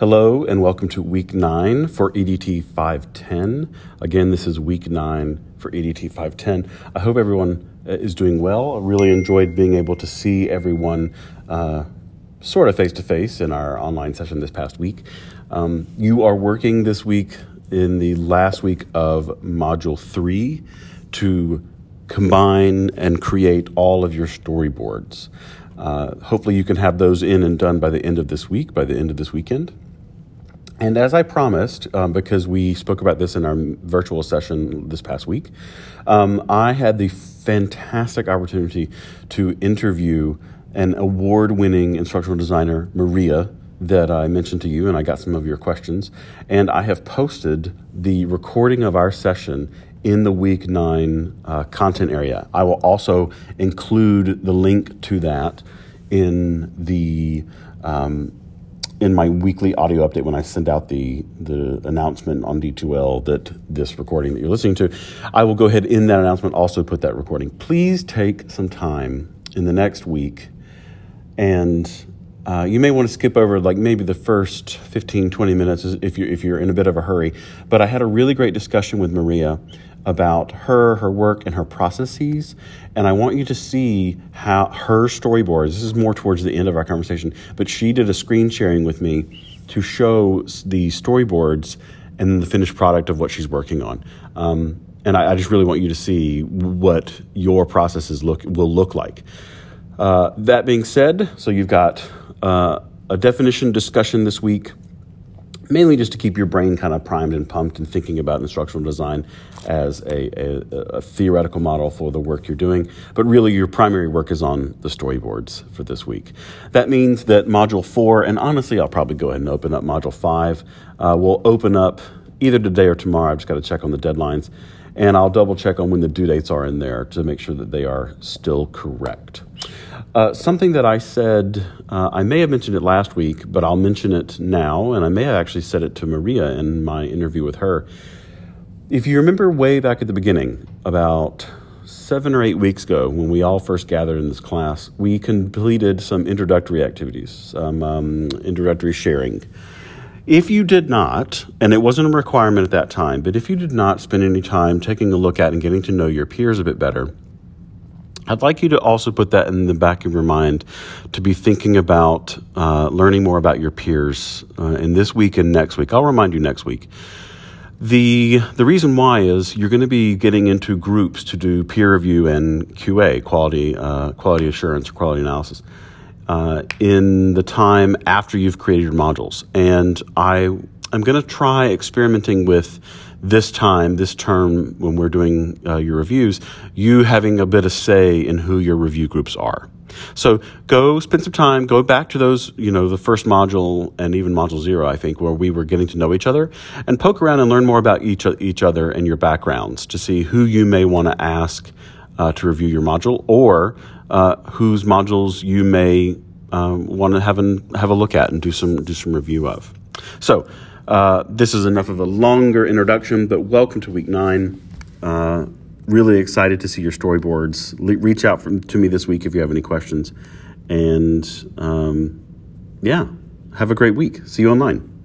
Hello and welcome to week 9 for EDT 510. Again, this is week 9 for EDT 510. I hope everyone is doing well. I really enjoyed being able to see everyone sort of face-to-face in our online session this past week. You are working this week in the last week of Module 3 to combine and create all of your storyboards. Hopefully you can have those in and done by the end of this week, by the end of this weekend. And as I promised, because we spoke about this in our virtual session this past week, I had the fantastic opportunity to interview an award-winning instructional designer, Maria, that I mentioned to you, and I got some of your questions. And I have posted the recording of our session in the Week 9 content area. I will also include the link to that in the in my weekly audio update when I send out the announcement on D2L that this recording that you're listening to. I will go ahead in that announcement also put that recording. Please take some time in the next week, and you may want to skip over like maybe the first 15, 20 minutes if you're in a bit of a hurry. But I had a really great discussion with Maria about her work, and her processes. And I want you to see how her storyboards, this is more towards the end of our conversation, but she did a screen sharing with me to show the storyboards and the finished product of what she's working on. And I just really want you to see what your processes will look like. That being said, so you've got a definition discussion this week, mainly just to keep your brain kind of primed and pumped and thinking about instructional design as a theoretical model for the work you're doing. But really your primary work is on the storyboards for this week. That means that Module 4, and honestly I'll probably go ahead and open up Module 5, we'll open up either today or tomorrow. I've just got to check on the deadlines. And I'll double check on when the due dates are in there to make sure that they are still correct. Something that I said, I may have mentioned it last week, but I'll mention it now, and I may have actually said it to Maria in my interview with her. If you remember way back at the beginning, about 7 or 8 weeks ago, when we all first gathered in this class, we completed some introductory activities, some introductory sharing. If you did not, and it wasn't a requirement at that time, but if you did not spend any time taking a look at and getting to know your peers a bit better, I'd like you to also put that in the back of your mind to be thinking about learning more about your peers in this week and next week. I'll remind you next week. The reason why is you're going to be getting into groups to do peer review and QA, quality assurance, or quality analysis, in the time after you've created your modules. And I'm going to try experimenting with this term, when we're doing your reviews, you having a bit of say in who your review groups are. So go spend some time, go back to those, the first module and even module 0, I think, where we were getting to know each other, and poke around and learn more about each other and your backgrounds to see who you may want to ask to review your module, or whose modules you may want to have a look at and do some review of. So this is enough of a longer introduction, but welcome to week 9. Really excited to see your storyboards. Reach out to me this week if you have any questions. And have a great week. See you online.